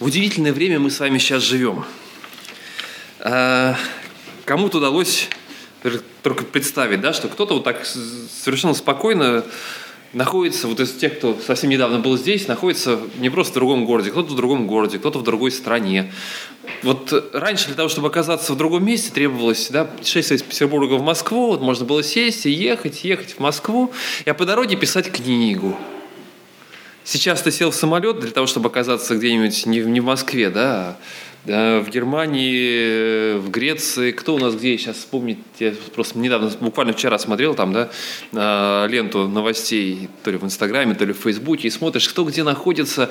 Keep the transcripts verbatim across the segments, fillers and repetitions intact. В удивительное время мы с вами сейчас живем. Кому-то удалось только представить, да, что кто-то вот так совершенно спокойно находится, вот из тех, кто совсем недавно был здесь, находится не просто в другом городе, кто-то в другом городе, кто-то в другой стране. Вот раньше для того, чтобы оказаться в другом месте, требовалось, да, путешествие из Петербурга в Москву, вот можно было сесть и ехать, ехать в Москву, а по дороге писать книгу. Сейчас ты сел в самолет для того, чтобы оказаться где-нибудь не в, не в Москве, да, а в Германии, в Греции, кто у нас где, сейчас вспомнить, я просто недавно, буквально вчера смотрел там, да, ленту новостей, то ли в Инстаграме, то ли в Фейсбуке, и смотришь, кто где находится.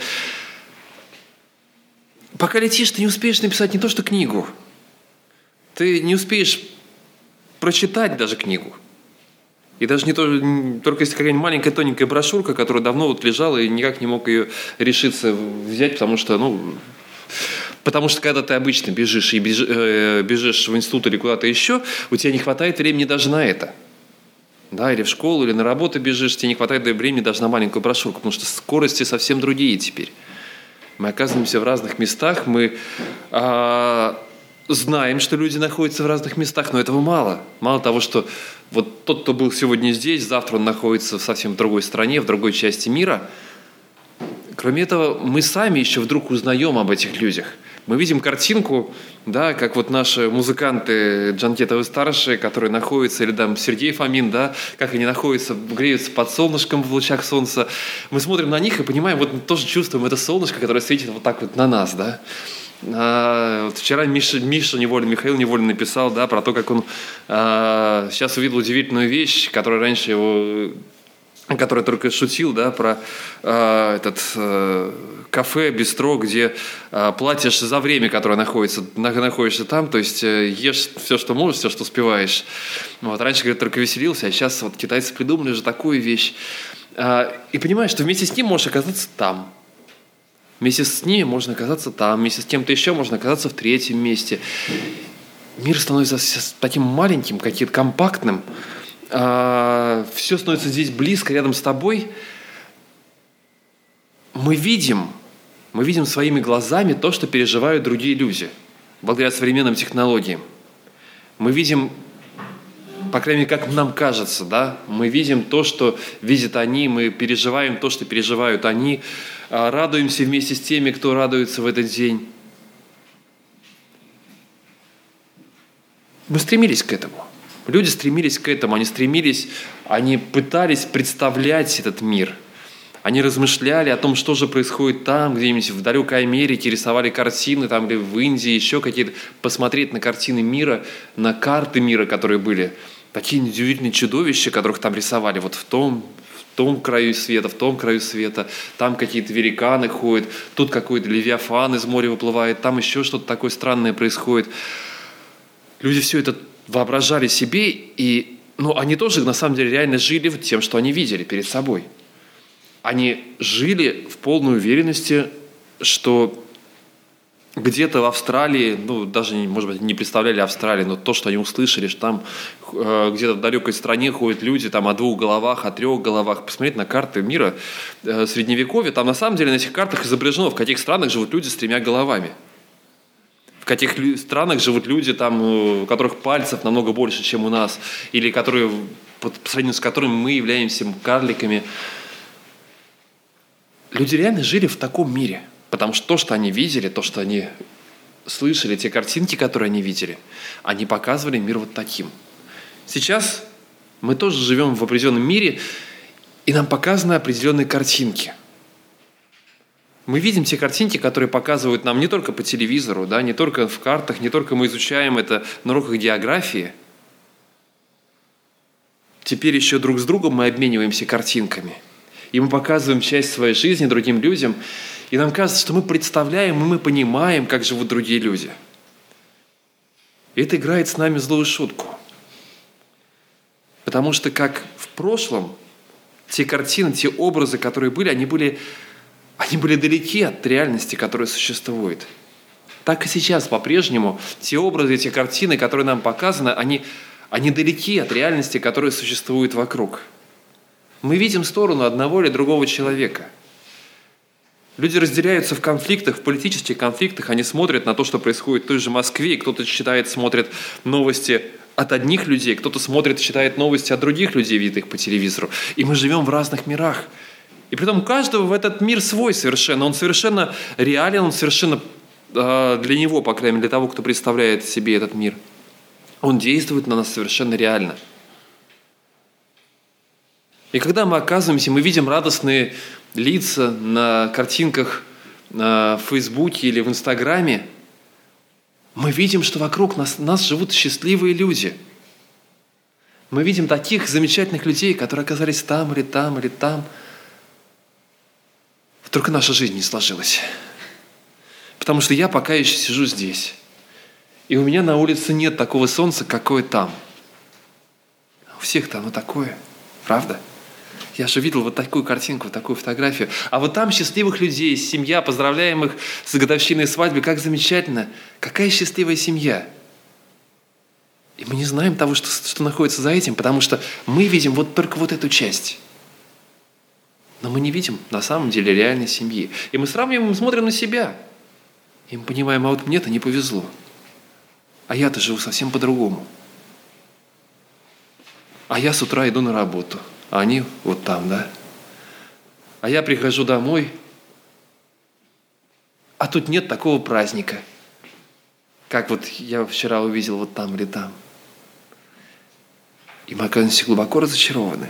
Пока летишь, ты не успеешь написать не то что книгу, ты не успеешь прочитать даже книгу. И даже не то, только если какая-нибудь маленькая тоненькая брошюрка, которая давно вот лежала и никак не мог ее решиться взять, потому что, ну, потому что когда ты обычно бежишь и беж, э, бежишь в институт или куда-то еще, у тебя не хватает времени даже на это. Да, или в школу, или на работу бежишь, тебе не хватает времени даже на маленькую брошюрку, потому что скорости совсем другие теперь. Мы оказываемся в разных местах, мы э, знаем, что люди находятся в разных местах, но этого мало. Мало того, что вот тот, кто был сегодня здесь, завтра он находится в совсем другой стране, в другой части мира. Кроме этого, мы сами еще вдруг узнаем об этих людях. Мы видим картинку, да, как вот наши музыканты Джанкетовы старшие, которые находятся, или там Сергей Фомин, да, как они находятся, греются под солнышком в лучах солнца. Мы смотрим на них и понимаем, вот мы тоже чувствуем это солнышко, которое светит вот так вот на нас, да. А, вот вчера Миша, Миша невольно, Михаил невольно написал, да, про то, как он а, сейчас увидел удивительную вещь, которая раньше его, которая только шутил, да, про а, этот а, кафе, бистро, где а, платишь за время, которое находится, на, находишься там, то есть ешь все, что можешь, все, что успеваешь. Вот, раньше, говорит, только веселился, а сейчас вот китайцы придумали же такую вещь. А, и понимаешь, что вместе с ним можешь оказаться там. Вместе с ними можно оказаться там, вместе с кем-то еще можно оказаться в третьем месте. Мир становится таким маленьким, каким-то компактным. А, все становится здесь близко, рядом с тобой. Мы видим, мы видим своими глазами то, что переживают другие люди, благодаря современным технологиям. Мы видим, по крайней мере, как нам кажется, да, мы видим то, что видят они, мы переживаем то, что переживают они. Радуемся вместе с теми, кто радуется в этот день. Мы стремились к этому. Люди стремились к этому. Они стремились, они пытались представлять этот мир. Они размышляли о том, что же происходит там, где-нибудь в далекой Америке, рисовали картины, там или в Индии, еще какие-то. Посмотреть на картины мира, на карты мира, которые были. Такие удивительные чудовища, которых там рисовали. Вот в том... В том краю света, в том краю света, там какие-то великаны ходят, тут какой-то левиафан из моря выплывает, там еще что-то такое странное происходит. Люди все это воображали себе, и, ну, они тоже на самом деле реально жили тем, что они видели перед собой. Они жили в полной уверенности, что где-то в Австралии, ну, даже, может быть, не представляли Австралии, но то, что они услышали, что там э, где-то в далекой стране ходят люди там о двух головах, о трех головах. Посмотреть на карты мира э, Средневековья, там на самом деле на этих картах изображено, в каких странах живут люди с тремя головами. В каких лю- странах живут люди, там, у которых пальцев намного больше, чем у нас, или которые, по сравнению с которыми мы являемся карликами. Люди реально жили в таком мире. Потому что то, что они видели, то, что они слышали, те картинки, которые они видели, они показывали мир вот таким. Сейчас мы тоже живем в определенном мире, и нам показаны определенные картинки. Мы видим те картинки, которые показывают нам не только по телевизору, да, не только в картах, не только мы изучаем это на уроках географии. Теперь еще друг с другом мы обмениваемся картинками. И мы показываем часть своей жизни другим людям, и нам кажется, что мы представляем, и мы понимаем, как живут другие люди. И это играет с нами злую шутку. Потому что, как в прошлом, те картины, те образы, которые были, они были, они были далеки от реальности, которая существует. Так и сейчас по-прежнему те образы, те картины, которые нам показаны, они, они далеки от реальности, которая существует вокруг. Мы видим сторону одного или другого человека. Люди разделяются в конфликтах, в политических конфликтах, они смотрят на то, что происходит в той же Москве, и кто-то читает, смотрит новости от одних людей, кто-то смотрит, читает новости от других людей, видит их по телевизору. И мы живем в разных мирах. И при том у каждого в этот мир свой совершенно. Он совершенно реален, он совершенно э, для него, по крайней мере, для того, кто представляет себе этот мир. Он действует на нас совершенно реально. И когда мы оказываемся, мы видим радостные лица на картинках э, в Фейсбуке или в Инстаграме, мы видим, что вокруг нас, нас живут счастливые люди. Мы видим таких замечательных людей, которые оказались там или там, или там. Только наша жизнь не сложилась. Потому что я пока еще сижу здесь. И у меня на улице нет такого солнца, какое там. У всех-то оно такое. Правда? Я же видел вот такую картинку, вот такую фотографию. А вот там счастливых людей, семья, поздравляем их с годовщиной свадьбы. Как замечательно. Какая счастливая семья. И мы не знаем того, что, что находится за этим, потому что мы видим вот только вот эту часть. Но мы не видим на самом деле реальной семьи. И мы сравниваем, смотрим на себя. И мы понимаем, а вот мне-то не повезло. А я-то живу совсем по-другому. А я с утра иду на работу. А они вот там, да? А я прихожу домой. А тут нет такого праздника. Как вот я вчера увидел вот там или там. И мы оказываемся глубоко разочарованы.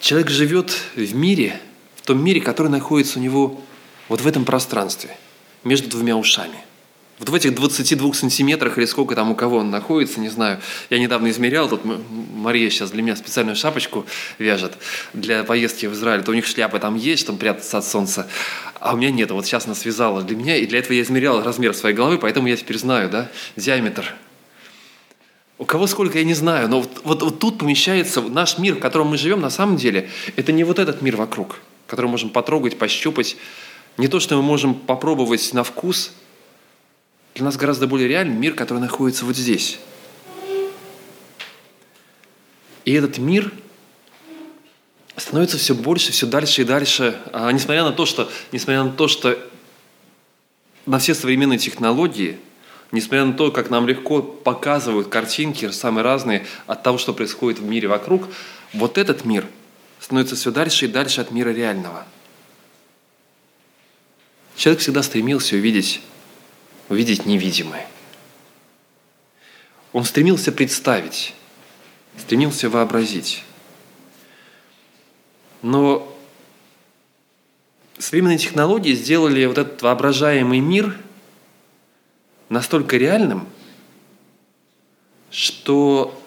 Человек живет в мире, в том мире, который находится у него вот в этом пространстве, между двумя ушами. Вот в этих двадцати двух сантиметрах, или сколько там у кого он находится, не знаю. Я недавно измерял, тут Мария сейчас для меня специальную шапочку вяжет для поездки в Израиль. То у них шляпы там есть, там прятаться от солнца, а у меня нет. Вот сейчас она связала для меня, и для этого я измерял размер своей головы, поэтому я теперь знаю, да, диаметр. У кого сколько, я не знаю, но вот, вот, вот тут помещается наш мир, в котором мы живем, на самом деле, это не вот этот мир вокруг, который мы можем потрогать, пощупать, не то, что мы можем попробовать на вкус. Для нас гораздо более реальный мир, который находится вот здесь. И этот мир становится все больше, все дальше и дальше, а, несмотря на то, что, несмотря на то, что на все современные технологии, несмотря на то, как нам легко показывают картинки, самые разные, от того, что происходит в мире вокруг, вот этот мир становится все дальше и дальше от мира реального. Человек всегда стремился увидеть, увидеть невидимое. Он стремился представить, стремился вообразить. Но современные технологии сделали вот этот воображаемый мир настолько реальным, что,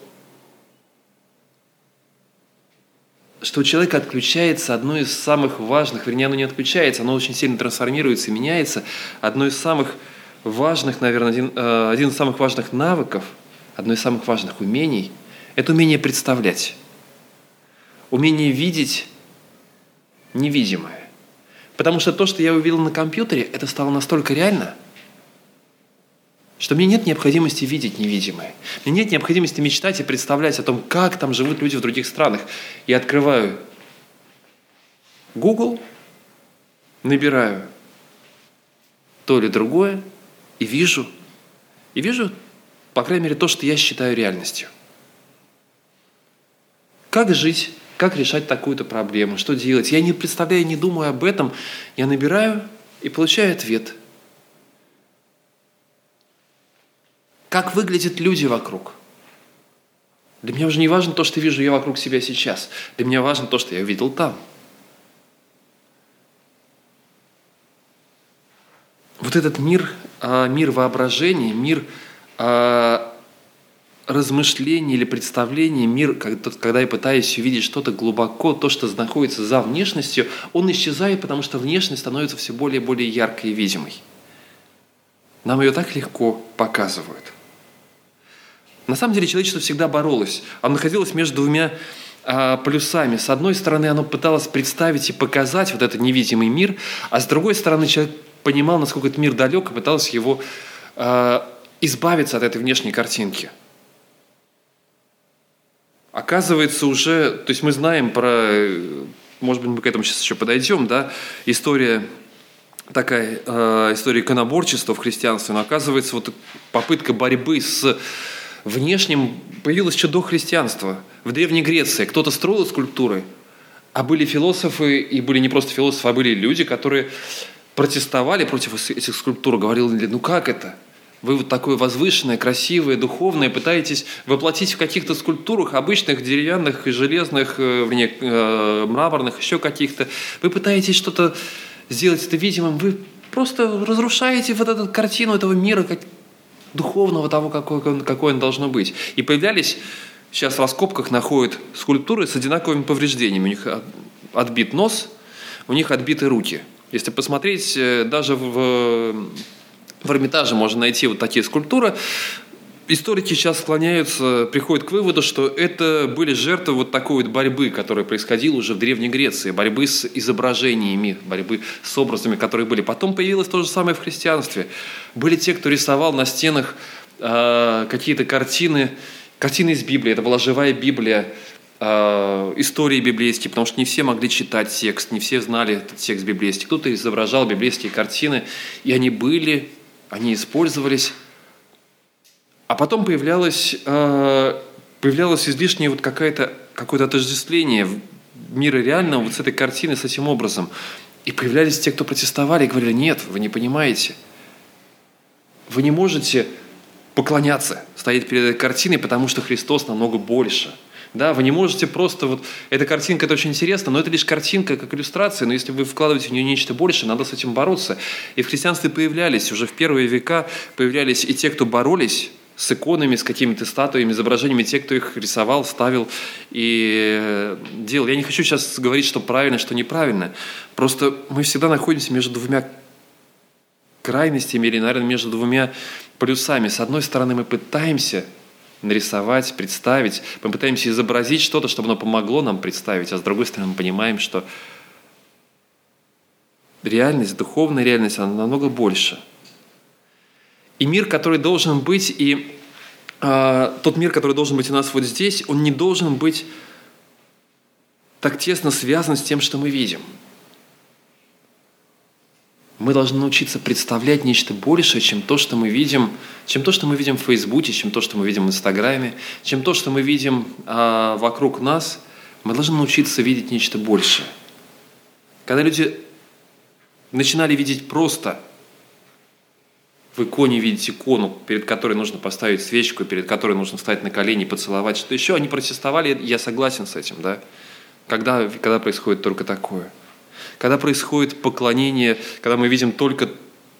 что у человека отключается одно из самых важных, вернее, оно не отключается, оно очень сильно трансформируется и меняется. Одно из самых важных, наверное, один, э, один из самых важных навыков, одно из самых важных умений – это умение представлять, умение видеть невидимое. Потому что то, что я увидел на компьютере, это стало настолько реально, что мне нет необходимости видеть невидимое. Мне нет необходимости мечтать и представлять о том, как там живут люди в других странах. Я открываю Google, набираю то или другое и вижу. И вижу, по крайней мере, то, что я считаю реальностью. Как жить, как решать такую-то проблему, что делать. Я не представляю, не думаю об этом. Я набираю и получаю ответ. Как выглядят люди вокруг. Для меня уже не важно то, что вижу я вокруг себя сейчас. Для меня важно то, что я увидел там. Вот этот мир, мир воображения, мир размышлений или представлений, мир, когда я пытаюсь увидеть что-то глубоко, то, что находится за внешностью, он исчезает, потому что внешность становится все более и более яркой и видимой. Нам ее так легко показывают. На самом деле человечество всегда боролось. Оно находилось между двумя э, полюсами. С одной стороны, оно пыталось представить и показать вот этот невидимый мир, а с другой стороны, человек понимал, насколько этот мир далек, и пытался его э, избавиться от этой внешней картинки. Оказывается уже, то есть мы знаем про может быть, мы к этому сейчас еще подойдем, да, история такая, э, история иконоборчества в христианстве, но оказывается, вот попытка борьбы с внешним появилась еще до христианства. В Древней Греции кто-то строил скульптуры, а были философы, и были не просто философы, а были люди, которые протестовали против этих скульптур, говорили, ну как это? Вы вот такое возвышенное, красивое, духовное пытаетесь воплотить в каких-то скульптурах обычных, деревянных, железных, вернее, мраморных, еще каких-то. Вы пытаетесь что-то сделать это видимым. Вы просто разрушаете вот эту картину этого мира, как духовного, того, какой он, какой он должно быть. И появлялись, сейчас в раскопках находят скульптуры с одинаковыми повреждениями. У них отбит нос, у них отбиты руки. Если посмотреть, даже в... В Эрмитаже можно найти вот такие скульптуры. Историки сейчас склоняются, приходят к выводу, что это были жертвы вот такой вот борьбы, которая происходила уже в Древней Греции, борьбы с изображениями, борьбы с образами, которые были. Потом появилось то же самое в христианстве. Были те, кто рисовал на стенах э, какие-то картины, картины из Библии, это была живая Библия, истории библейские, потому что не все могли читать текст, не все знали этот текст библейский. Кто-то изображал библейские картины, и они были, они использовались. А потом появлялось, появлялось излишнее вот какое-то, какое-то отождествление мира реального вот с этой картиной, с этим образом. И появлялись те, кто протестовали и говорили, нет, вы не понимаете, вы не можете поклоняться, стоять перед этой картиной, потому что Христос намного больше. Да, вы не можете просто вот... Эта картинка, это очень интересно, но это лишь картинка как иллюстрация, но если вы вкладываете в нее нечто большее, надо с этим бороться. И в христианстве появлялись, уже в первые века появлялись и те, кто боролись с иконами, с какими-то статуями, изображениями, те, кто их рисовал, ставил и делал. Я не хочу сейчас говорить, что правильно, что неправильно. Просто мы всегда находимся между двумя крайностями или, наверное, между двумя полюсами. С одной стороны, мы пытаемся... нарисовать, представить. Мы пытаемся изобразить что-то, чтобы оно помогло нам представить, а с другой стороны мы понимаем, что реальность, духовная реальность, она намного больше. И мир, который должен быть, и э, тот мир, который должен быть у нас вот здесь, он не должен быть так тесно связан с тем, что мы видим. Мы должны научиться представлять нечто большее, чем то, что мы видим, чем то, что мы видим в Фейсбуке, чем то, что мы видим в Инстаграме, чем то, что мы видим а, вокруг нас. Мы должны научиться видеть нечто большее. Когда люди начинали видеть просто, в иконе видеть икону, перед которой нужно поставить свечку, перед которой нужно встать на колени, поцеловать, что еще, они протестовали, я согласен с этим, да? Когда, когда происходит только такое. Когда происходит поклонение, когда мы видим только,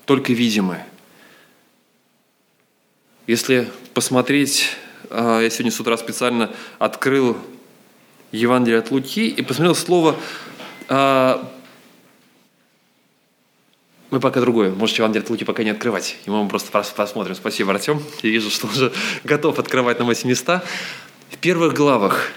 только видимое. Если посмотреть, я сегодня с утра специально открыл Евангелие от Луки и посмотрел слово, мы пока другое, можете Евангелие от Луки пока не открывать, и мы просто посмотрим. Спасибо, Артём, я вижу, что уже готов открывать нам эти места. В первых главах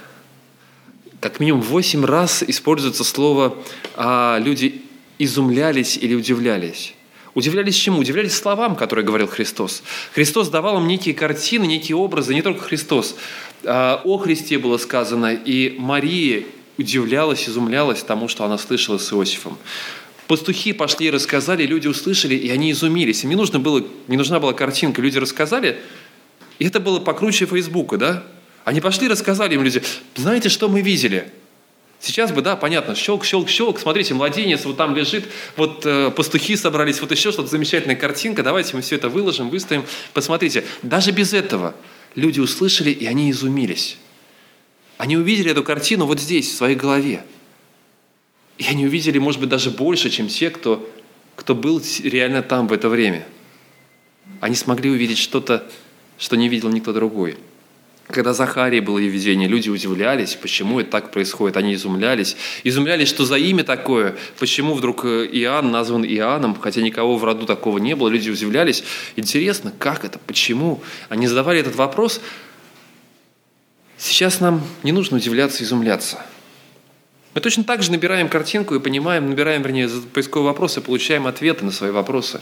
как минимум восемь раз используется слово а, «люди изумлялись» или «удивлялись». Удивлялись чему? Удивлялись словам, которые говорил Христос. Христос давал им некие картины, некие образы, не только Христос. А, о Христе было сказано, и Мария удивлялась, изумлялась тому, что она слышала с Иосифом. Пастухи пошли и рассказали, люди услышали, и они изумились. Им не, нужно было, не нужна была картинка, люди рассказали, и это было покруче Фейсбука, да? Они пошли и рассказали им люди, знаете, что мы видели? Сейчас бы, да, понятно, щелк, щелк, щелк, смотрите, младенец вот там лежит, вот э, пастухи собрались, вот еще что-то, замечательная картинка, давайте мы все это выложим, выставим, посмотрите. Даже без этого люди услышали, и они изумились. Они увидели эту картину вот здесь, в своей голове. И они увидели, может быть, даже больше, чем те, кто, кто был реально там в это время. Они смогли увидеть что-то, что не видел никто другой. Когда Захарии было видение, люди удивлялись, почему это так происходит, они изумлялись. Изумлялись, что за имя такое, почему вдруг Иоанн назван Иоанном, хотя никого в роду такого не было, люди удивлялись. Интересно, как это, почему? Они задавали этот вопрос. Сейчас нам не нужно удивляться, изумляться. Мы точно так же набираем картинку и понимаем, набираем, вернее, поисковые вопросы, получаем ответы на свои вопросы.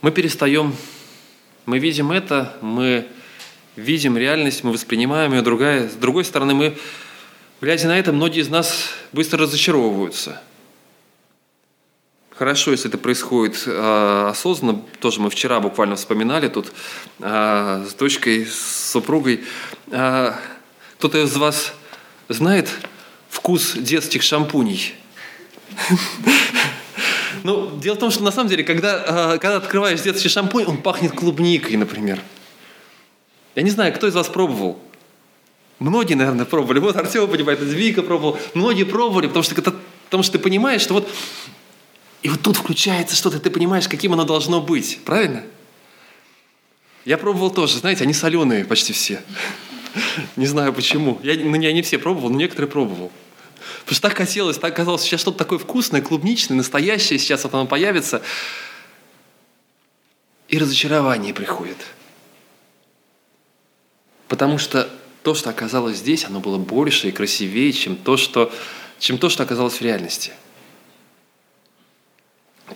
Мы перестаем, мы видим это, мы видим реальность, мы воспринимаем ее, другая, с другой стороны, мы, глядя на это, многие из нас быстро разочаровываются. Хорошо, если это происходит э, осознанно. Тоже мы вчера буквально вспоминали тут э, с дочкой, с супругой. Э, кто-то из вас знает вкус детских шампуней? Ну, дело в том, что на самом деле, когда открываешь детский шампунь, он пахнет клубникой, например. Я не знаю, кто из вас пробовал. Многие, наверное, пробовали. Вот Артём понимает, Вика пробовал. Многие пробовали, потому что ты понимаешь, что вот... И вот тут включается что-то, ты понимаешь, каким оно должно быть, правильно? Я пробовал тоже, знаете, они соленые почти все. Не знаю почему. Я, ну, я не все пробовал, но некоторые пробовал. Потому что так хотелось, так казалось, сейчас что-то такое вкусное, клубничное, настоящее, сейчас вот оно появится. И разочарование приходит. Потому что то, что оказалось здесь, оно было больше и красивее, чем то, что, чем то, что оказалось в реальности.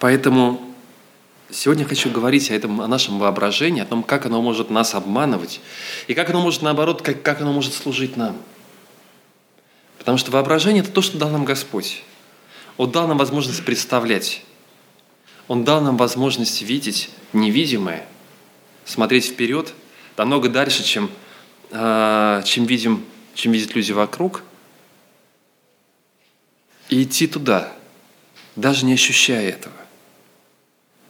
Поэтому сегодня хочу говорить о, этом, о нашем воображении, о том, как оно может нас обманывать, и как оно может, наоборот, как, как оно может служить нам. Потому что воображение – это то, что дал нам Господь. Он дал нам возможность представлять. Он дал нам возможность видеть невидимое, смотреть вперед, намного дальше, чем, э, чем, видим, чем видят люди вокруг, и идти туда, даже не ощущая этого.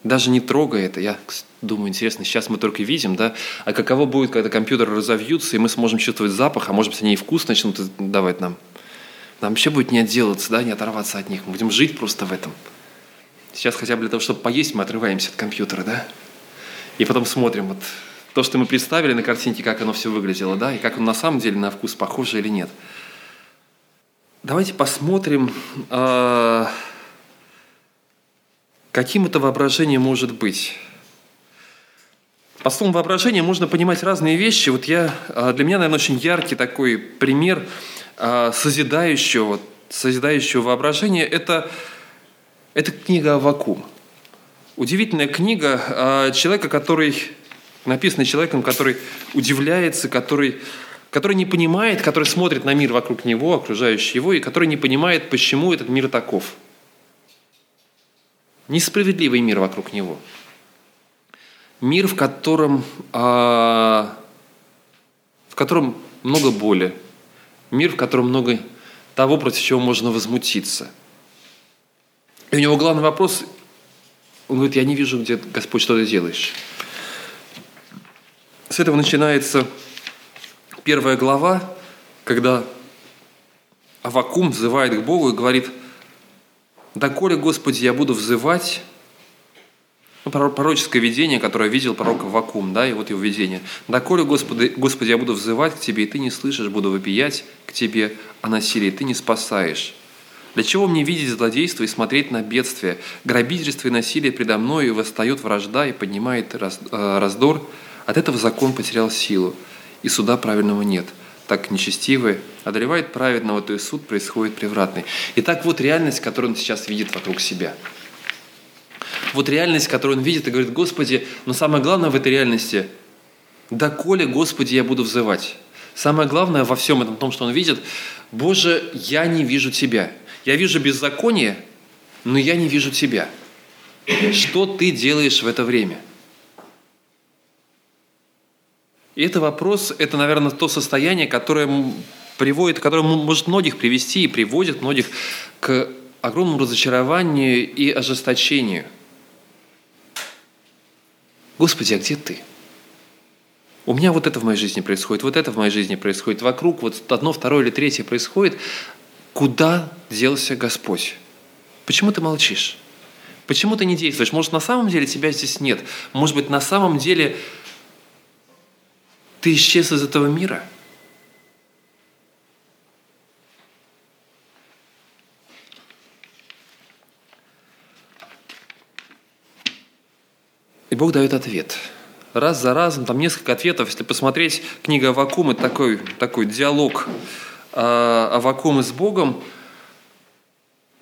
Даже не трогая это, я думаю, интересно, сейчас мы только видим, да, а каково будет, когда компьютеры разовьются, и мы сможем чувствовать запах, а может быть, они и вкус начнут давать нам. Нам вообще будет не отделаться, да, не оторваться от них. Мы будем жить просто в этом. Сейчас хотя бы для того, чтобы поесть, мы отрываемся от компьютера, да, и потом смотрим вот то, что мы представили на картинке, как оно все выглядело, да, и как оно на самом деле на вкус похоже или нет. Давайте посмотрим... Э- Каким это воображение может быть? Под словом воображение можно понимать разные вещи. Вот я, для меня, наверное, очень яркий такой пример созидающего, созидающего воображения – это, это книга «Аввакум». Удивительная книга человека, который, написанная человеком, который удивляется, который, который не понимает, который смотрит на мир вокруг него, окружающий его, и который не понимает, почему этот мир таков. Несправедливый мир вокруг него. Мир, в котором, э, в котором много боли. Мир, в котором много того, против чего можно возмутиться. И у него главный вопрос, он говорит, я не вижу, где, Господь, что ты делаешь. С этого начинается первая глава, когда Аввакум взывает к Богу и говорит, «Доколе, Господи, я буду взывать...» ну, пророческое видение, которое видел пророк Аввакум, да, и вот его видение. «Доколе, Господи, Господи, я буду взывать к Тебе, и Ты не слышишь, буду вопиять к Тебе о насилии, Ты не спасаешь. Для чего мне видеть злодейство и смотреть на бедствие? Грабительство и насилие предо мной, и восстает вражда, и поднимает раздор. От этого закон потерял силу, и суда правильного нет». Так нечестивый одолевает праведного, то и суд происходит превратный. И так вот реальность, которую он сейчас видит вокруг себя. Вот реальность, которую он видит и говорит, Господи, но самое главное в этой реальности, доколе, Господи, я буду взывать. Самое главное во всем этом, том, что он видит, Боже, я не вижу Тебя. Я вижу беззаконие, но я не вижу Тебя. Что Ты делаешь в это время? И это вопрос, это, наверное, то состояние, которое приводит, которое может многих привести и приводит многих к огромному разочарованию и ожесточению. Господи, а где Ты? У меня вот это в моей жизни происходит, вот это в моей жизни происходит, вокруг вот одно, второе или третье происходит. Куда делся Господь? Почему Ты молчишь? Почему Ты не действуешь? Может, на самом деле Тебя здесь нет? Может быть, на самом деле... Ты исчез из этого мира? И Бог дает ответ. Раз за разом, там несколько ответов. Если посмотреть книгу Аввакума, такой, такой диалог э, Аввакума с Богом,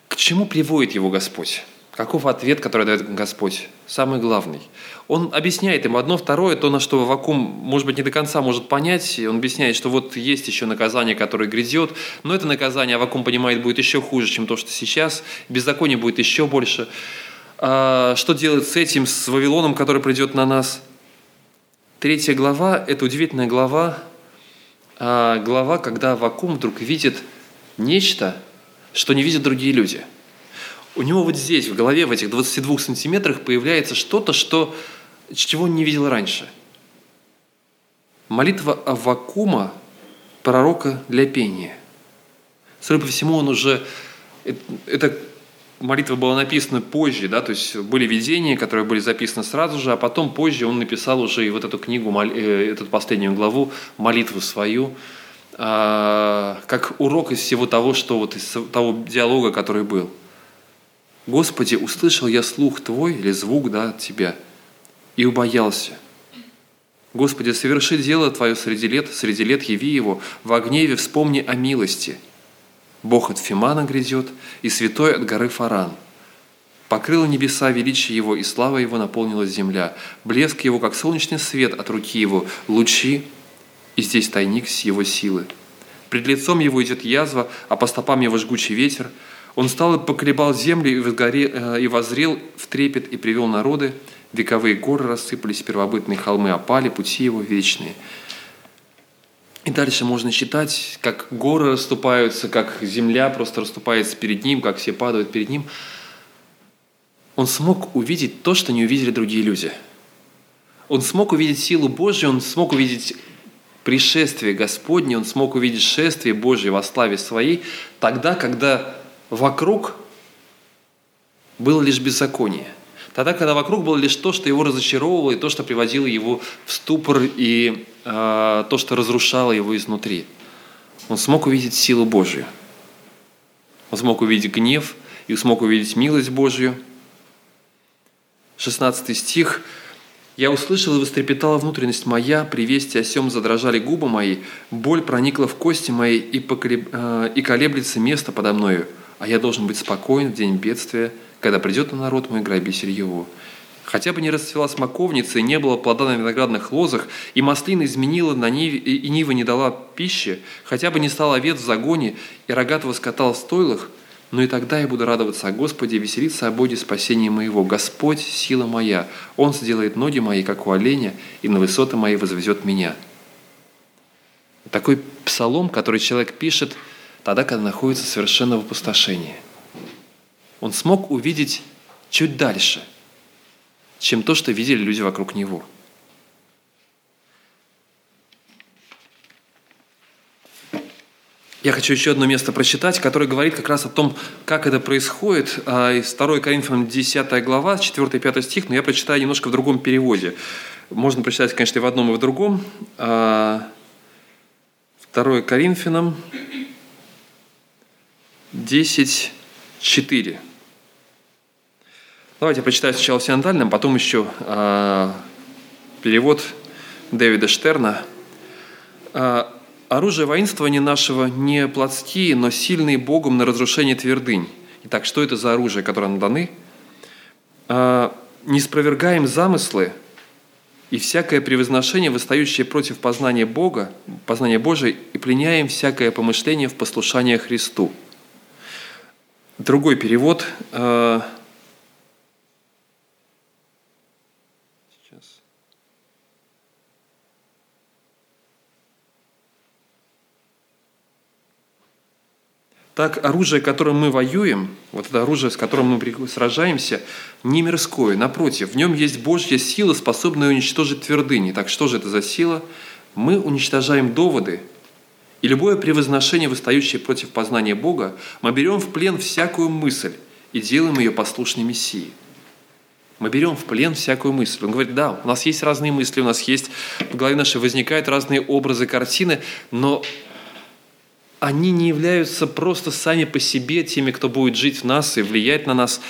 к чему приводит его Господь? Каков ответ, который дает Господь? Самый главный. Он объясняет им одно, второе, то, на что Аввакум, может быть, не до конца может понять. И он объясняет, что вот есть еще наказание, которое грядет, но это наказание, Аввакум понимает, будет еще хуже, чем то, что сейчас. Беззаконие будет еще больше. А что делать с этим, с Вавилоном, который придет на нас? Третья глава – это удивительная глава, глава, когда Аввакум вдруг видит нечто, что не видят другие люди. У него вот здесь, в голове, в этих двадцати двух сантиметрах появляется что-то, что, чего он не видел раньше. Молитва Аввакума, пророка для пения. Судя по всему, он уже... Эта молитва была написана позже, да, то есть были видения, которые были записаны сразу же, а потом позже он написал уже и вот эту книгу, эту последнюю главу, молитву свою, как урок из всего того, что вот из того диалога, который был. «Господи, услышал я слух Твой, или звук, да, от Тебя, и убоялся. Господи, соверши дело Твое среди лет, среди лет яви его, во гневе вспомни о милости. Бог от Фимана грядет, и святой от горы Фаран. Покрыло небеса величие его, и слава его наполнила земля. Блеск его, как солнечный свет от руки его, лучи, и здесь тайник с его силы. Пред лицом его идет язва, а по стопам его жгучий ветер. Он встал и поколебал землю, и, возгорел, и воззрел в трепет, и привел народы. Вековые горы рассыпались, первобытные холмы опали, пути его вечные». И дальше можно считать, как горы расступаются, как земля просто расступается перед ним, как все падают перед ним. Он смог увидеть то, что не увидели другие люди. Он смог увидеть силу Божью, он смог увидеть... пришествие Господне, он смог увидеть шествие Божье во славе Своей, тогда, когда вокруг было лишь беззаконие. Тогда, когда вокруг было лишь то, что его разочаровывало, и то, что приводило его в ступор, и э, то, что разрушало его изнутри. Он смог увидеть силу Божью. Он смог увидеть гнев, и смог увидеть милость Божью. шестнадцатый стих. «Я услышал и вострепетала внутренность моя, при вести о сем задрожали губы мои, боль проникла в кости мои, и, поколеб... и колеблется место подо мною. А я должен быть спокоен в день бедствия, когда придет на народ мой грабитель его. Хотя бы не расцвела смоковница, и не было плода на виноградных лозах, и маслина изменила, на ниве... и нива не дала пищи, хотя бы не стал овец в загоне, и рогатого скота в стойлах, но и тогда я буду радоваться о Господе и веселиться о Боге спасения моего. Господь – сила моя, Он сделает ноги мои, как у оленя, и на высоты мои возвезет меня». Такой псалом, который человек пишет тогда, когда находится совершенно в опустошении. Он смог увидеть чуть дальше, чем то, что видели люди вокруг него. Я хочу еще одно место прочитать, которое говорит как раз о том, как это происходит. Из второго Коринфянам десятая глава, четыре-пять стих, но я прочитаю немножко в другом переводе. Можно прочитать, конечно, и в одном, и в другом. второе Коринфянам десять, четыре. Давайте я прочитаю сначала в синодальном, потом еще перевод Дэвида Штерна. «Оружие воинствования нашего не плотские, но сильные Богом на разрушение твердынь». Итак, что это за оружие, которое нам даны? «Не спровергаем замыслы и всякое превозношение, восстающее против познания Бога, познания Божия, и пленяем всякое помышление в послушание Христу». Другой перевод. Сейчас. «Так, оружие, которым мы воюем, вот это оружие, с которым мы сражаемся, не мирское, напротив, в нем есть Божья сила, способная уничтожить твердыни». Так что же это за сила? «Мы уничтожаем доводы, и любое превозношение, восстающее против познания Бога, мы берем в плен всякую мысль и делаем ее послушной Мессии». Мы берем в плен всякую мысль. Он говорит, да, у нас есть разные мысли, у нас есть, в голове нашей возникают разные образы, картины, но... они не являются просто сами по себе теми, кто будет жить в нас и влиять на нас.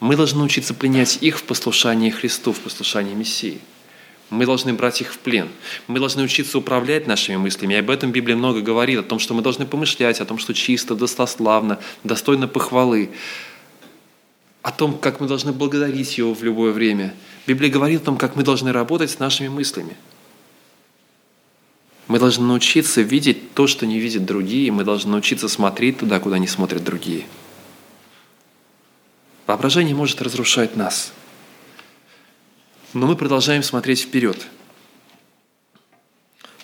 Мы должны учиться пленять их в послушании Христу, в послушании Мессии. Мы должны брать их в плен. Мы должны учиться управлять нашими мыслями. И об этом Библия много говорит, о том, что мы должны помышлять, о том, что чисто, достославно, достойно похвалы. о том, как мы должны благодарить Его в любое время. Библия говорит о том, как мы должны работать с нашими мыслями. Мы должны научиться видеть то, что не видят другие. Мы должны научиться смотреть туда, куда не смотрят другие. Воображение может разрушать нас. Но мы продолжаем смотреть вперед.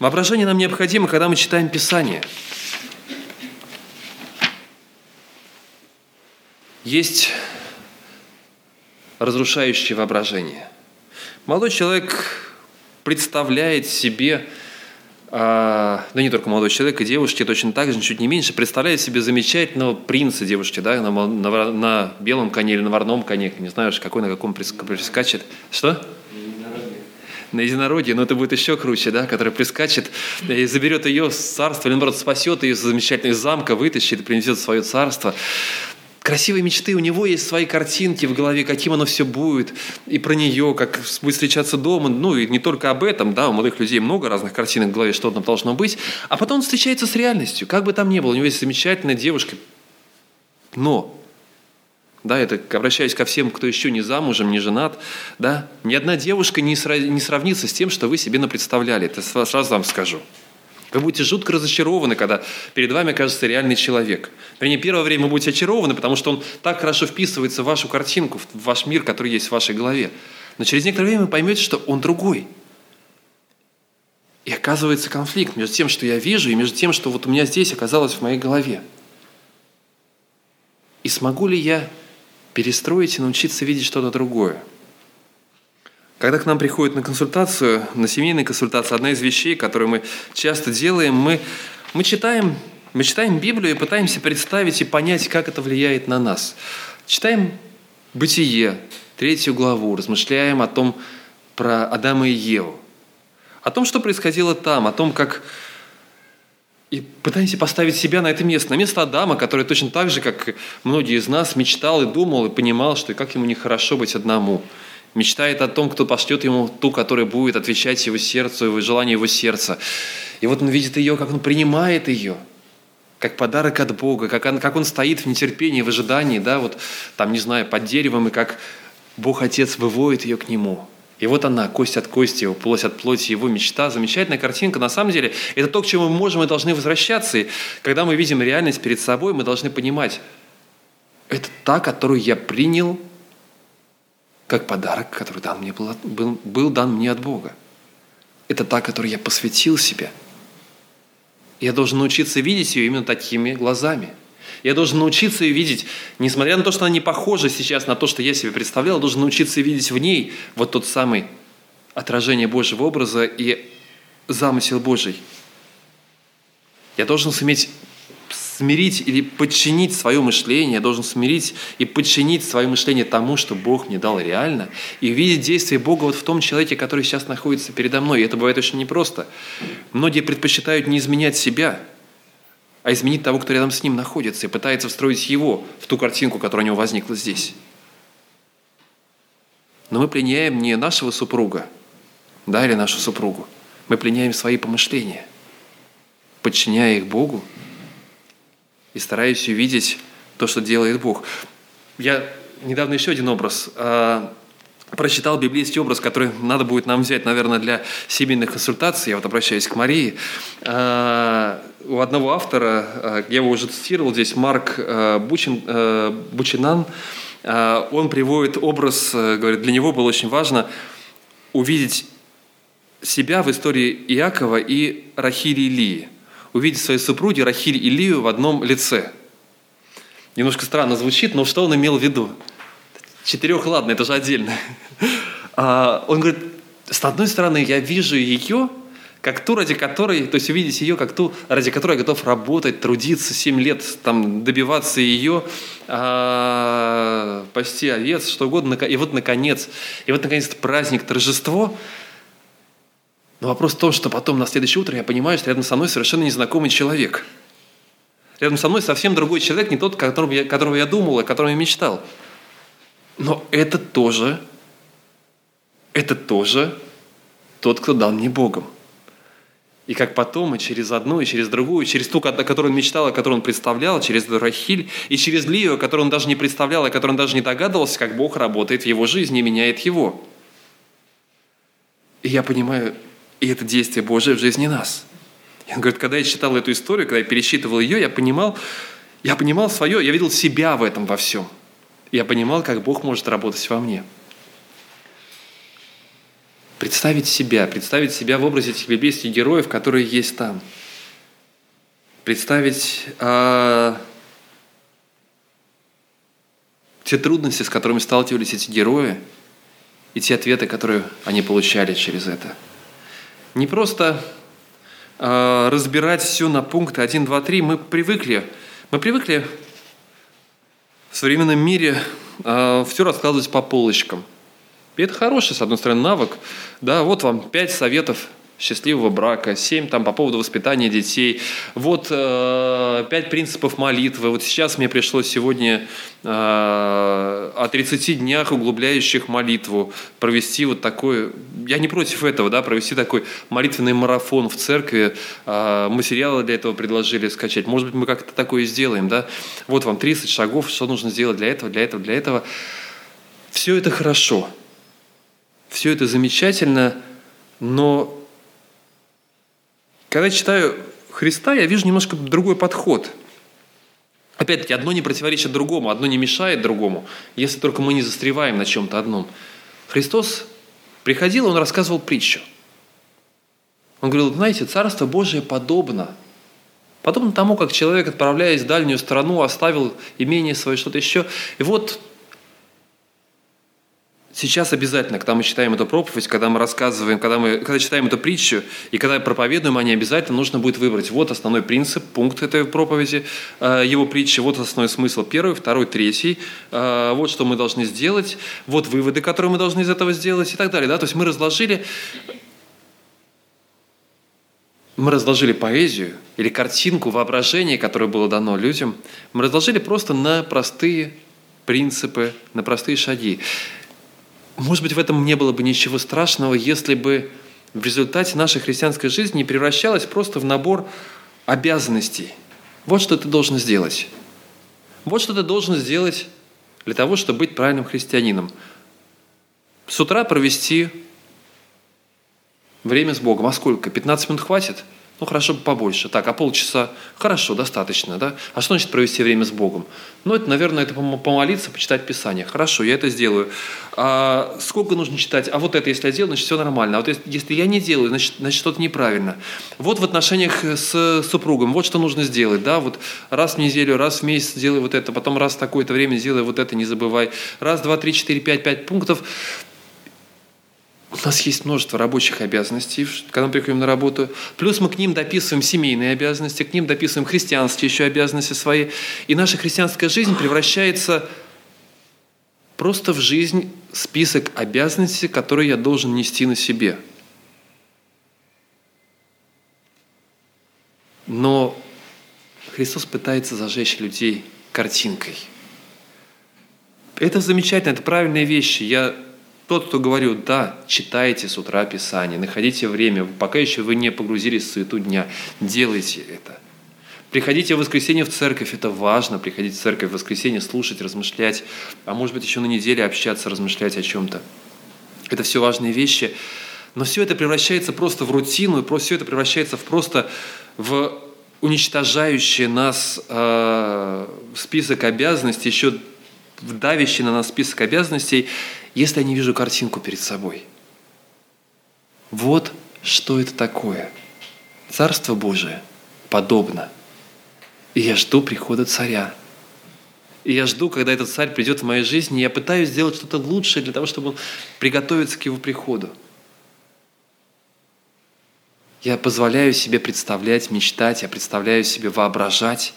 Воображение нам необходимо, когда мы читаем Писание. Есть разрушающее воображение. Молодой человек представляет себе, а, да не только молодой человек, и девушки точно так же, чуть не меньше, представляет себе замечательного принца девушки, да, на, на, на белом коне или на вороном коне, не знаю, какой на каком прискачет. Что? На единороге, но это будет еще круче, да, который прискачет и заберет ее с царства, или наоборот спасет ее из замечательного замка, вытащит и принесет в свое царство. Красивые мечты, у него есть свои картинки в голове, каким оно все будет, и про нее, как будет встречаться дома, ну и не только об этом, да, у молодых людей много разных картинок в голове, что там должно быть, а потом он встречается с реальностью, как бы там ни было, у него есть замечательная девушка, но, да, это обращаюсь ко всем, кто еще не замужем, не женат, да, ни одна девушка не сравнится с тем, что вы себе напредставляли, это сразу вам скажу. Вы будете жутко разочарованы, когда перед вами окажется реальный человек. Вернее, первое время вы будете очарованы, потому что он так хорошо вписывается в вашу картинку, в ваш мир, который есть в вашей голове. Но через некоторое время вы поймете, что он другой. И оказывается конфликт между тем, что я вижу, и между тем, что вот у меня здесь оказалось в моей голове. И смогу ли я перестроить и научиться видеть что-то другое? Когда к нам приходят на консультацию, на семейную консультацию, одна из вещей, которую мы часто делаем, мы, мы, читаем, мы читаем Библию и пытаемся представить и понять, как это влияет на нас. Читаем «Бытие», третью главу, размышляем о том, про Адама и Еву, о том, что происходило там, о том, как... И пытаемся поставить себя на это место, на место Адама, который точно так же, как многие из нас, мечтал и думал, и понимал, что как ему нехорошо быть одному. Мечтает о том, кто пошлет ему ту, которая будет отвечать его сердцу, его желанию его сердца. И вот он видит ее, как он принимает ее, как подарок от Бога, как он, как он стоит в нетерпении, в ожидании, да, вот там, не знаю, под деревом, и как Бог-Отец выводит ее к нему. И вот она, кость от кости его, плоть от плоти его, мечта, замечательная картинка. На самом деле, это то, к чему мы можем и должны возвращаться. И когда мы видим реальность перед собой, мы должны понимать, это та, которую я принял, как подарок, который дан мне был, был, был дан мне от Бога. Это та, которой я посвятил себе. Я должен научиться видеть ее именно такими глазами. Я должен научиться ее видеть, несмотря на то, что она не похожа сейчас на то, что я себе представлял, я должен научиться видеть в ней вот тот самый отражение Божьего образа и замысел Божий. Я должен суметь смирить или подчинить свое мышление, я должен смирить и подчинить свое мышление тому, что Бог мне дал реально, и видеть действие Бога вот в том человеке, который сейчас находится передо мной. И это бывает очень непросто. Многие предпочитают не изменять себя, а изменить того, кто рядом с ним находится, и пытается встроить его в ту картинку, которая у него возникла здесь. Но мы пленяем не нашего супруга, да, или нашу супругу, мы пленяем свои помышления, подчиняя их Богу, и стараюсь увидеть то, что делает Бог. Я недавно еще один образ э, прочитал, библейский образ, который надо будет нам взять, наверное, для семейных консультаций. Я вот обращаюсь к Марии. Э, у одного автора, э, я его уже цитировал, здесь Марк э, Бучин, э, Бучинан, э, он приводит образ, э, говорит, для него было очень важно увидеть себя в истории Иакова и Рахили и Лии. Увидеть свои супруги Рахиль и Лию в одном лице. Немножко странно звучит, но что он имел в виду? Четырех, ладно, это же отдельно. Он говорит, с одной стороны, я вижу ее, как ту, ради которой, то есть увидеть ее, как ту, ради которой я готов работать, трудиться семь лет, там, добиваться ее, пасти овец, что угодно. И вот, наконец, и вот, наконец, праздник, торжество. Но вопрос в том, что потом на следующее утро я понимаю, что рядом со мной совершенно незнакомый человек. Рядом со мной совсем другой человек, не тот, которого я, которого я думал, о котором я мечтал. Но это тоже, это тоже тот, кто дал мне Богом. И как потом, и через одну, и через другую, через ту, о которой он мечтал, о которой он представлял, через Рахиль, и через Лию, о которой он даже не представлял, о которой он даже не догадывался, как Бог работает в его жизни и меняет его. И я понимаю, и это действие Божие в жизни нас. И он говорит, когда я читал эту историю, когда я пересчитывал ее, я понимал, я понимал свое, я видел себя в этом во всем. Я понимал, как Бог может работать во мне. Представить себя, представить себя в образе этих библейских героев, которые есть там. Представить а, те трудности, с которыми сталкивались эти герои, и те ответы, которые они получали через это. Не просто а, разбирать все на пункты один, два, три. Мы привыкли, мы привыкли в современном мире а, все раскладывать по полочкам. И это хороший, с одной стороны, навык. Да, вот вам пять советов счастливого брака, семь там по поводу воспитания детей, вот э, пять принципов молитвы. Вот сейчас мне пришло сегодня э, о тридцати днях, углубляющих молитву, провести вот такой, я не против этого, да, провести такой молитвенный марафон в церкви. Э, мы сериалы для этого предложили скачать. Может быть, мы как-то такое и сделаем, да. Вот вам тридцать шагов, что нужно сделать для этого, для этого, для этого. Все это хорошо. Все это замечательно, но когда читаю Христа, я вижу немножко другой подход. Опять-таки, одно не противоречит другому, одно не мешает другому, если только мы не застреваем на чем-то одном. Христос приходил, Он рассказывал притчу. Он говорил, знаете, Царство Божие подобно. Подобно тому, как человек, отправляясь в дальнюю страну, оставил имение свое, что-то еще. И вот сейчас обязательно, когда мы читаем эту проповедь, когда мы рассказываем, когда мы когда читаем эту притчу, и когда проповедуем о ней, обязательно нужно будет выбрать. Вот основной принцип, пункт этой проповеди, его притчи, вот основной смысл первый, второй, третий, вот что мы должны сделать, вот выводы, которые мы должны из этого сделать и так далее. Да? То есть мы разложили, мы разложили поэзию или картинку воображения, которое было дано людям, мы разложили просто на простые принципы, на простые шаги. Может быть, в этом не было бы ничего страшного, если бы в результате наша христианская жизнь не превращалась просто в набор обязанностей. Вот что ты должен сделать. Вот что ты должен сделать для того, чтобы быть правильным христианином. С утра провести время с Богом. А сколько? пятнадцать минут хватит? Ну, хорошо бы побольше. Так, а полчаса? Хорошо, достаточно, да? А что значит провести время с Богом? Ну, это, наверное, это помолиться, почитать Писание. Хорошо, я это сделаю. А сколько нужно читать? А вот это, если я делаю, значит, все нормально. А вот если я не делаю, значит, значит что-то неправильно. Вот в отношениях с супругом, вот что нужно сделать, да? Вот раз в неделю, раз в месяц делай вот это, потом раз в такое-то время делай вот это, не забывай. Раз, два, три, четыре, пять, пять пунктов. У нас есть множество рабочих обязанностей, когда мы приходим на работу. Плюс мы к ним дописываем семейные обязанности, к ним дописываем христианские еще обязанности свои. И наша христианская жизнь превращается просто в жизнь список обязанностей, которые я должен нести на себе. Но Христос пытается зажечь людей картинкой. Это замечательно, это правильные вещи. Я... Тот, кто говорил, да, читайте с утра Писание, находите время, пока еще вы не погрузились в суету дня, делайте это. Приходите в воскресенье в церковь, это важно, приходите в церковь в воскресенье, слушать, размышлять, а может быть еще на неделе общаться, размышлять о чем-то. Это все важные вещи, но все это превращается просто в рутину, и все это превращается в просто в уничтожающий нас э, список обязанностей, еще давящий на нас список обязанностей, если я не вижу картинку перед собой. Вот что это такое. Царство Божие подобно. И я жду прихода царя. И я жду, когда этот царь придет в мою жизнь, и я пытаюсь сделать что-то лучшее для того, чтобы приготовиться к его приходу. Я позволяю себе представлять, мечтать, я представляю себе воображать.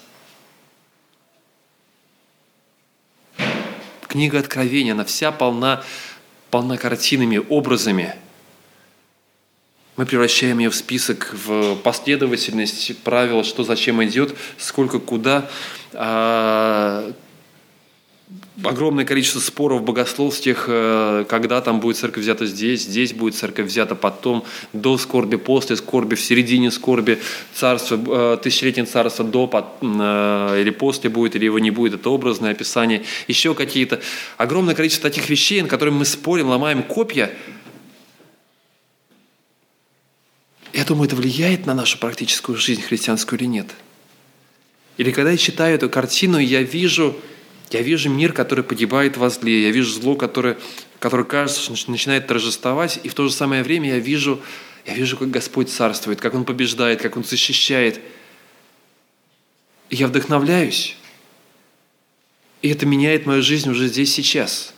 Книга Откровения, она вся полна, полна картинами, образами. Мы превращаем ее в список, в последовательность правил, что зачем идет, сколько куда. огромное количество споров богословских, когда там будет церковь взята здесь, здесь будет церковь взята потом, до скорби, после скорби, в середине скорби, царство, тысячелетнее царство до под, или после будет, или его не будет, это образное описание, еще какие-то. Огромное количество таких вещей, на которые мы спорим, ломаем копья. Я думаю, это влияет на нашу практическую жизнь, христианскую или нет. Или когда я читаю эту картину, я вижу... Я вижу мир, который погибает возле, я вижу зло, которое, которое кажется, начинает торжествовать, и в то же самое время я вижу, я вижу, как Господь царствует, как Он побеждает, как Он защищает. И я вдохновляюсь, и это меняет мою жизнь уже здесь, сейчас.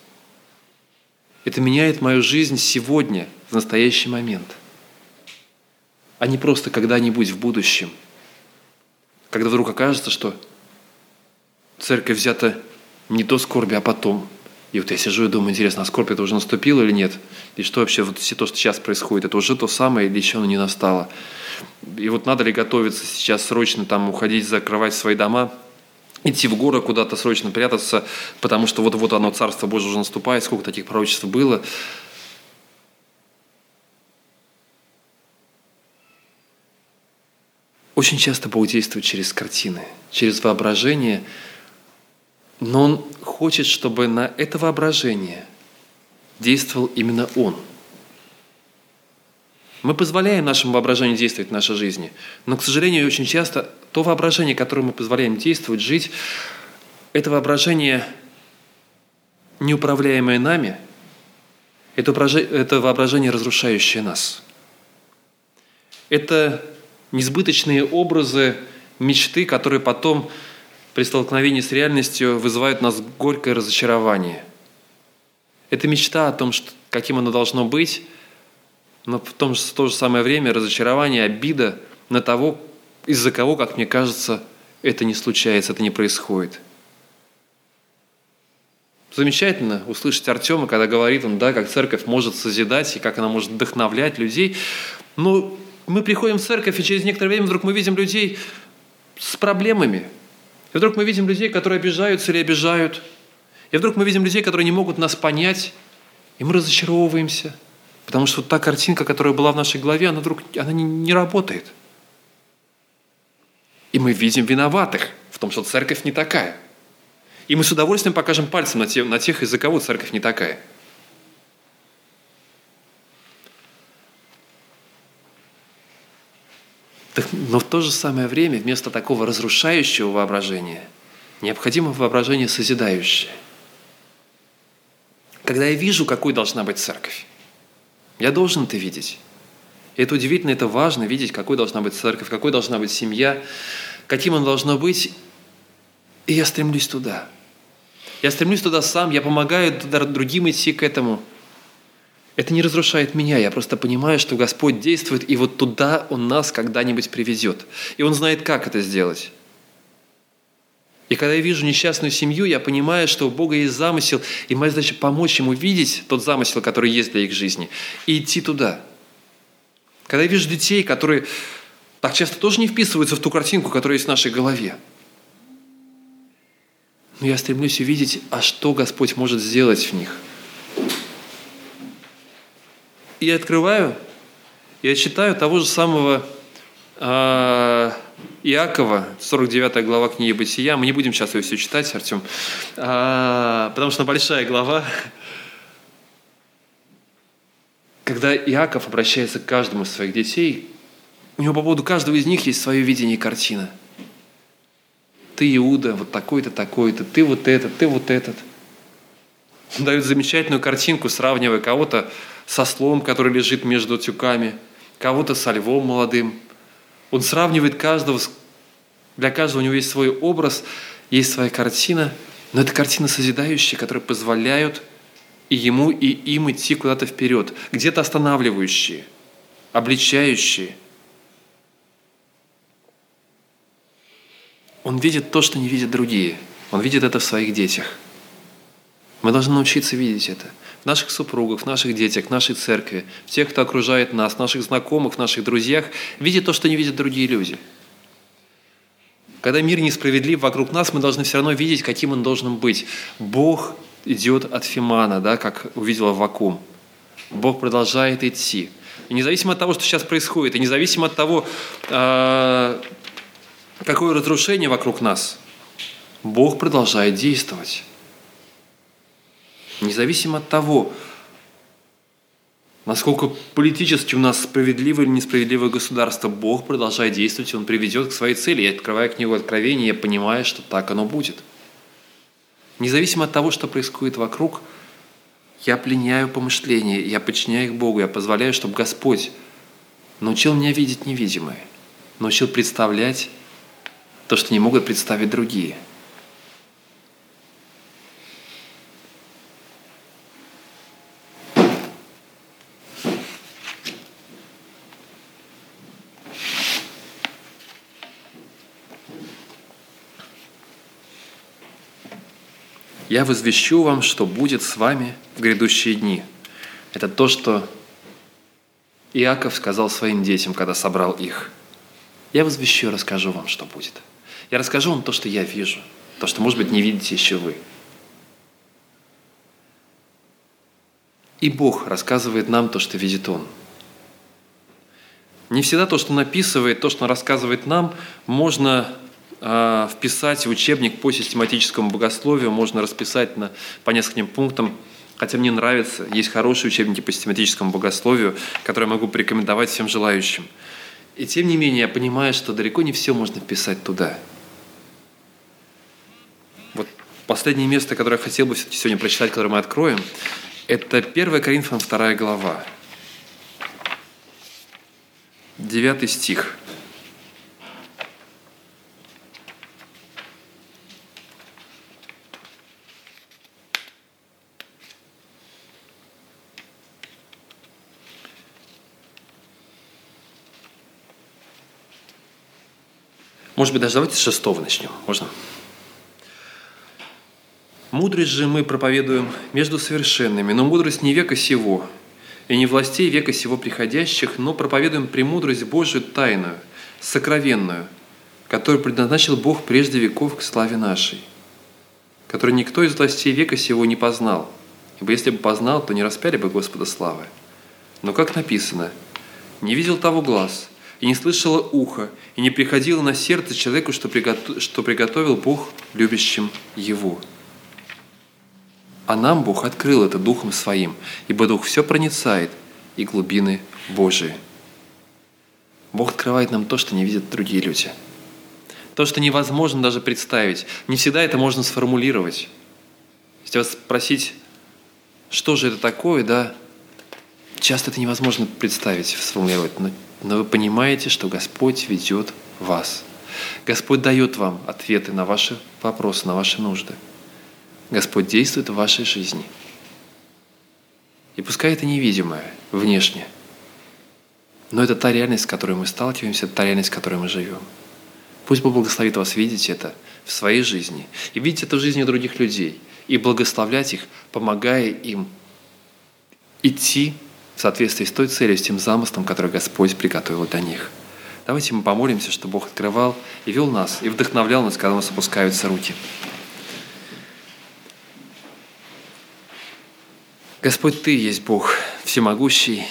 Это меняет мою жизнь сегодня, в настоящий момент, а не просто когда-нибудь в будущем, когда вдруг окажется, что церковь взята не то скорби, а потом. И вот я сижу и думаю, интересно, а скорбь это уже наступила или нет? И что вообще, вот все то, что сейчас происходит, это уже то самое или еще оно не настало? И вот надо ли готовиться сейчас срочно там уходить, закрывать свои дома, идти в горы куда-то срочно прятаться, потому что вот-вот оно, Царство Божие уже наступает, сколько таких пророчеств было. Очень часто Бог действует через картины, через воображение, но Он хочет, чтобы на это воображение действовал именно Он. Мы позволяем нашему воображению действовать в нашей жизни, но, к сожалению, очень часто то воображение, которому мы позволяем действовать, жить, это воображение, неуправляемое нами, это воображение, разрушающее нас. Это несбыточные образы, мечты, которые потом при столкновении с реальностью вызывают у нас горькое разочарование. Это мечта о том, что, каким оно должно быть, но в, том, в то же самое время разочарование, обида на того, из-за кого, как мне кажется, это не случается, это не происходит. Замечательно услышать Артёма, когда говорит он, да, как церковь может созидать и как она может вдохновлять людей. Но мы приходим в церковь, и через некоторое время вдруг мы видим людей с проблемами. И вдруг мы видим людей, которые обижаются или обижают. И вдруг мы видим людей, которые не могут нас понять. И мы разочаровываемся. Потому что вот та картинка, которая была в нашей голове, она вдруг она не, не работает. И мы видим виноватых в том, что церковь не такая. И мы с удовольствием покажем пальцем на, те, на тех, из-за кого церковь не такая. Но в то же самое время вместо такого разрушающего воображения необходимо воображение созидающее. Когда я вижу, какой должна быть церковь, я должен это видеть. И это удивительно, это важно видеть, какой должна быть церковь, какой должна быть семья, каким она должна быть. И я стремлюсь туда. Я стремлюсь туда сам, я помогаю другим идти к этому. Это не разрушает меня, я просто понимаю, что Господь действует, и вот туда Он нас когда-нибудь приведет. И Он знает, как это сделать. И когда я вижу несчастную семью, я понимаю, что у Бога есть замысел, и моя задача помочь им увидеть тот замысел, который есть для их жизни, и идти туда. Когда я вижу детей, которые так часто тоже не вписываются в ту картинку, которая есть в нашей голове, но я стремлюсь увидеть, а что Господь может сделать в них. И я открываю, я читаю того же самого э, Иакова, сорок девятая глава книги «Бытия». Мы не будем сейчас ее все читать, Артем, э, потому что она большая глава. Когда Иаков обращается к каждому из своих детей, у него по поводу каждого из них есть свое видение и картина. Ты, Иуда, вот такой-то, такой-то, ты вот этот, ты вот этот. Он дает замечательную картинку, сравнивая кого-то со слоном, который лежит между тюками, кого-то со львом молодым. Он сравнивает каждого, для каждого у него есть свой образ, есть своя картина, но это картина созидающая, которая позволяет и ему, и им идти куда-то вперед, где-то останавливающие, обличающие. Он видит то, что не видят другие. Он видит это в своих детях. Мы должны научиться видеть это. В наших супругах, в наших детях, в нашей церкви, в тех, кто окружает нас, в наших знакомых, в наших друзьях, видеть то, что не видят другие люди. Когда мир несправедлив вокруг нас, мы должны все равно видеть, каким он должен быть. Бог идет от Фимана, да, как увидел Аввакум. Бог продолжает идти. И независимо от того, что сейчас происходит, и независимо от того, какое разрушение вокруг нас, Бог продолжает действовать. Независимо от того, насколько политически у нас справедливое или несправедливое государство, Бог продолжает действовать, и Он приведет к своей цели. Я открываю книгу Откровения, я понимаю, что так оно будет. Независимо от того, что происходит вокруг, я пленяю помышления, я подчиняю их Богу, я позволяю, чтобы Господь научил меня видеть невидимое, научил представлять то, что не могут представить другие. «Я возвещу вам, что будет с вами в грядущие дни». Это то, что Иаков сказал своим детям, когда собрал их. «Я возвещу, я расскажу вам, что будет. Я расскажу вам то, что я вижу, то, что, может быть, не видите еще вы». И Бог рассказывает нам то, что видит Он. Не всегда то, что Он описывает, то, что Он рассказывает нам, можно... вписать в учебник по систематическому богословию, можно расписать на, по нескольким пунктам, хотя мне нравится, есть хорошие учебники по систематическому богословию, которые я могу порекомендовать всем желающим. И тем не менее, я понимаю, что далеко не все можно вписать туда. Вот последнее место, которое я хотел бы сегодня прочитать, которое мы откроем, это первое Коринфянам вторая глава, девятый стих. Может быть, даже давайте с шестого начнем. Можно? «Мудрость же мы проповедуем между совершенными, но мудрость не века сего, и не властей века сего приходящих, но проповедуем премудрость Божию тайную, сокровенную, которую предназначил Бог прежде веков к славе нашей, которую никто из властей века сего не познал, ибо если бы познал, то не распяли бы Господа славы. Но как написано, не видел того глаз, и не слышало ухо, и не приходило на сердце человеку, что приготовил Бог любящим его. А нам Бог открыл это Духом Своим, ибо Дух все проницает, и глубины Божии». Бог открывает нам то, что не видят другие люди. То, что невозможно даже представить. Не всегда это можно сформулировать. Если вас спросить, что же это такое, да, часто это невозможно представить, сформулировать, но Но вы понимаете, что Господь ведет вас. Господь дает вам ответы на ваши вопросы, на ваши нужды. Господь действует в вашей жизни. И пускай это невидимое внешне, но это та реальность, с которой мы сталкиваемся, это та реальность, в которой мы живем. Пусть Бог благословит вас видеть это в своей жизни и видеть это в жизни других людей и благословлять их, помогая им идти в соответствии с той целью, с тем замыслом, который Господь приготовил для них. Давайте мы помолимся, чтобы Бог открывал и вел нас, и вдохновлял нас, когда у нас опускаются руки. Господь, Ты есть Бог всемогущий,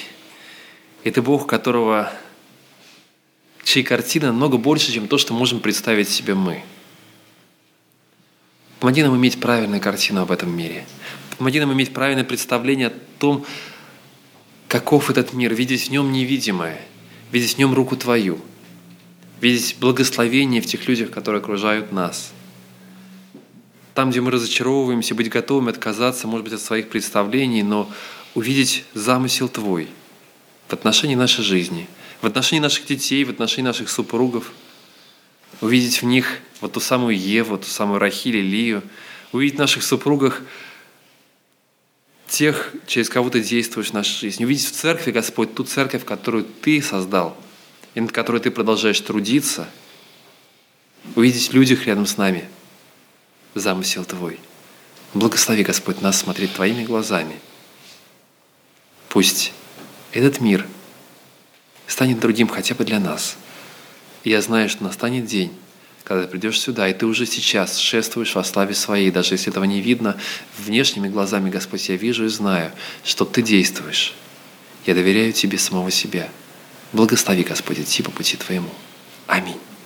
и Ты Бог, которого, чьей картина много больше, чем то, что можем представить себе мы. Помоги нам иметь правильную картину об этом мире. Помоги нам иметь правильное представление о том, каков этот мир, видеть в нем невидимое, видеть в нем руку Твою, видеть благословение в тех людях, которые окружают нас. Там, где мы разочаровываемся, быть готовыми отказаться, может быть, от своих представлений, но увидеть замысел Твой в отношении нашей жизни, в отношении наших детей, в отношении наших супругов, увидеть в них вот ту самую Еву, ту самую Рахиль и Лию, увидеть в наших супругах тех, через кого Ты действуешь в нашей жизни. Увидеть в церкви, Господь, ту церковь, которую Ты создал, и над которой Ты продолжаешь трудиться. Увидеть в людях рядом с нами замысел Твой. Благослови, Господь, нас смотреть Твоими глазами. Пусть этот мир станет другим хотя бы для нас. И я знаю, что настанет день, когда ты придешь сюда, и ты уже сейчас шествуешь во славе своей, даже если этого не видно, внешними глазами, Господь, я вижу и знаю, что Ты действуешь. Я доверяю Тебе самого себя. Благослови, Господь, идти по пути Твоему. Аминь.